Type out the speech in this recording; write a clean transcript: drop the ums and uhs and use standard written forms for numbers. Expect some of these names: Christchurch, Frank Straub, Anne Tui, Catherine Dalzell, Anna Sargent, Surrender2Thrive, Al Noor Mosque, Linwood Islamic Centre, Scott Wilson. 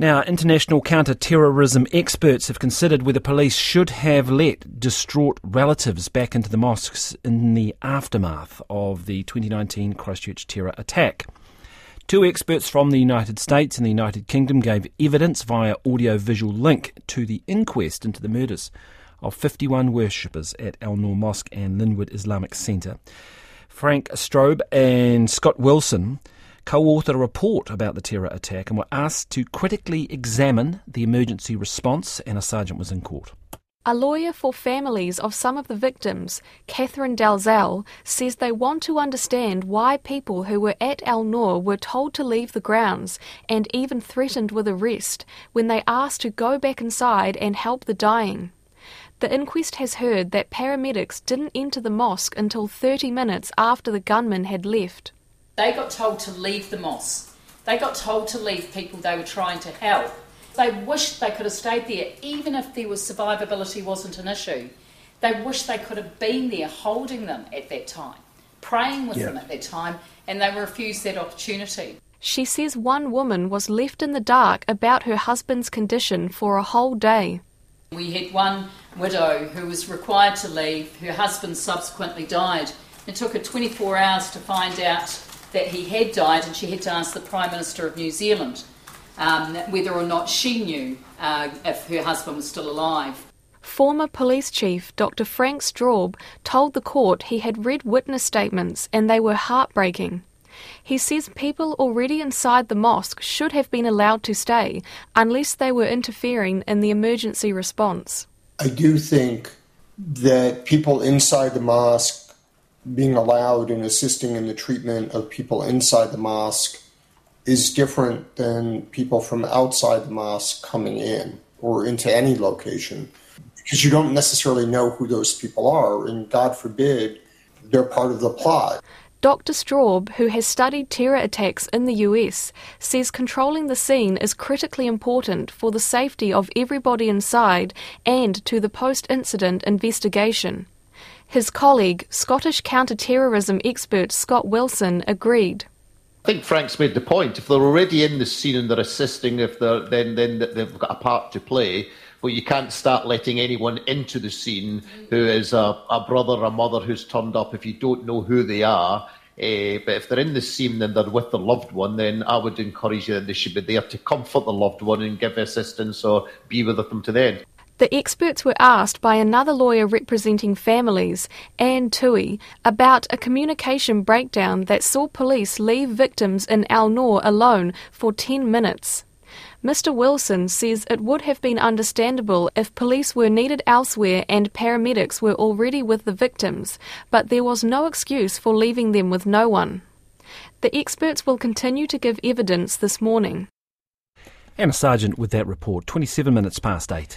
Now, international counter-terrorism experts have considered whether police should have let distraught relatives back into the mosques in the aftermath of the 2019 Christchurch terror attack. Two experts from the United States and the United Kingdom gave evidence via audio-visual link to the inquest into the murders of 51 worshippers at Al Noor Mosque and Linwood Islamic Centre. Frank Straub and Scott Wilson co-authored a report about the terror attack and were asked to critically examine the emergency response. Anna Sargent was in court. A lawyer for families of some of the victims, Catherine Dalzell, says they want to understand why people who were at Al Noor were told to leave the grounds and even threatened with arrest when they asked to go back inside and help the dying. The inquest has heard that paramedics didn't enter the mosque until 30 minutes after the gunman had left. They got told to leave the mosque. They got told to leave people they were trying to help. They wished they could have stayed there, even if there was survivability wasn't an issue. They wished they could have been there holding them at that time, praying with them at that time, and they refused that opportunity. She says one woman was left in the dark about her husband's condition for a whole day. We had one widow who was required to leave. Her husband subsequently died. It took her 24 hours to find out that he had died, and she had to ask the Prime Minister of New Zealand whether or not she knew if her husband was still alive. Former police chief Dr. Frank Straub told the court he had read witness statements and they were heartbreaking. He says people already inside the mosque should have been allowed to stay unless they were interfering in the emergency response. I do think that people inside the mosque being allowed and assisting in the treatment of people inside the mosque is different than people from outside the mosque coming in or into any location, because you don't necessarily know who those people are, and God forbid they're part of the plot. Dr. Straub, who has studied terror attacks in the US, says controlling the scene is critically important for the safety of everybody inside and to the post-incident investigation. His colleague, Scottish counter-terrorism expert Scott Wilson, agreed. I think Frank's made the point. If they're already in the scene and they're assisting, then they've got a part to play. But you can't start letting anyone into the scene who is a brother or a mother who's turned up if you don't know who they are. But if they're in the scene and they're with the loved one, then I would encourage you that they should be there to comfort the loved one and give assistance or be with them to the end. The experts were asked by another lawyer representing families, Anne Tui, about a communication breakdown that saw police leave victims in Al Noor alone for 10 minutes. Mr. Wilson says it would have been understandable if police were needed elsewhere and paramedics were already with the victims, but there was no excuse for leaving them with no one. The experts will continue to give evidence this morning. Anna Sargent with that report, 27 minutes past 8.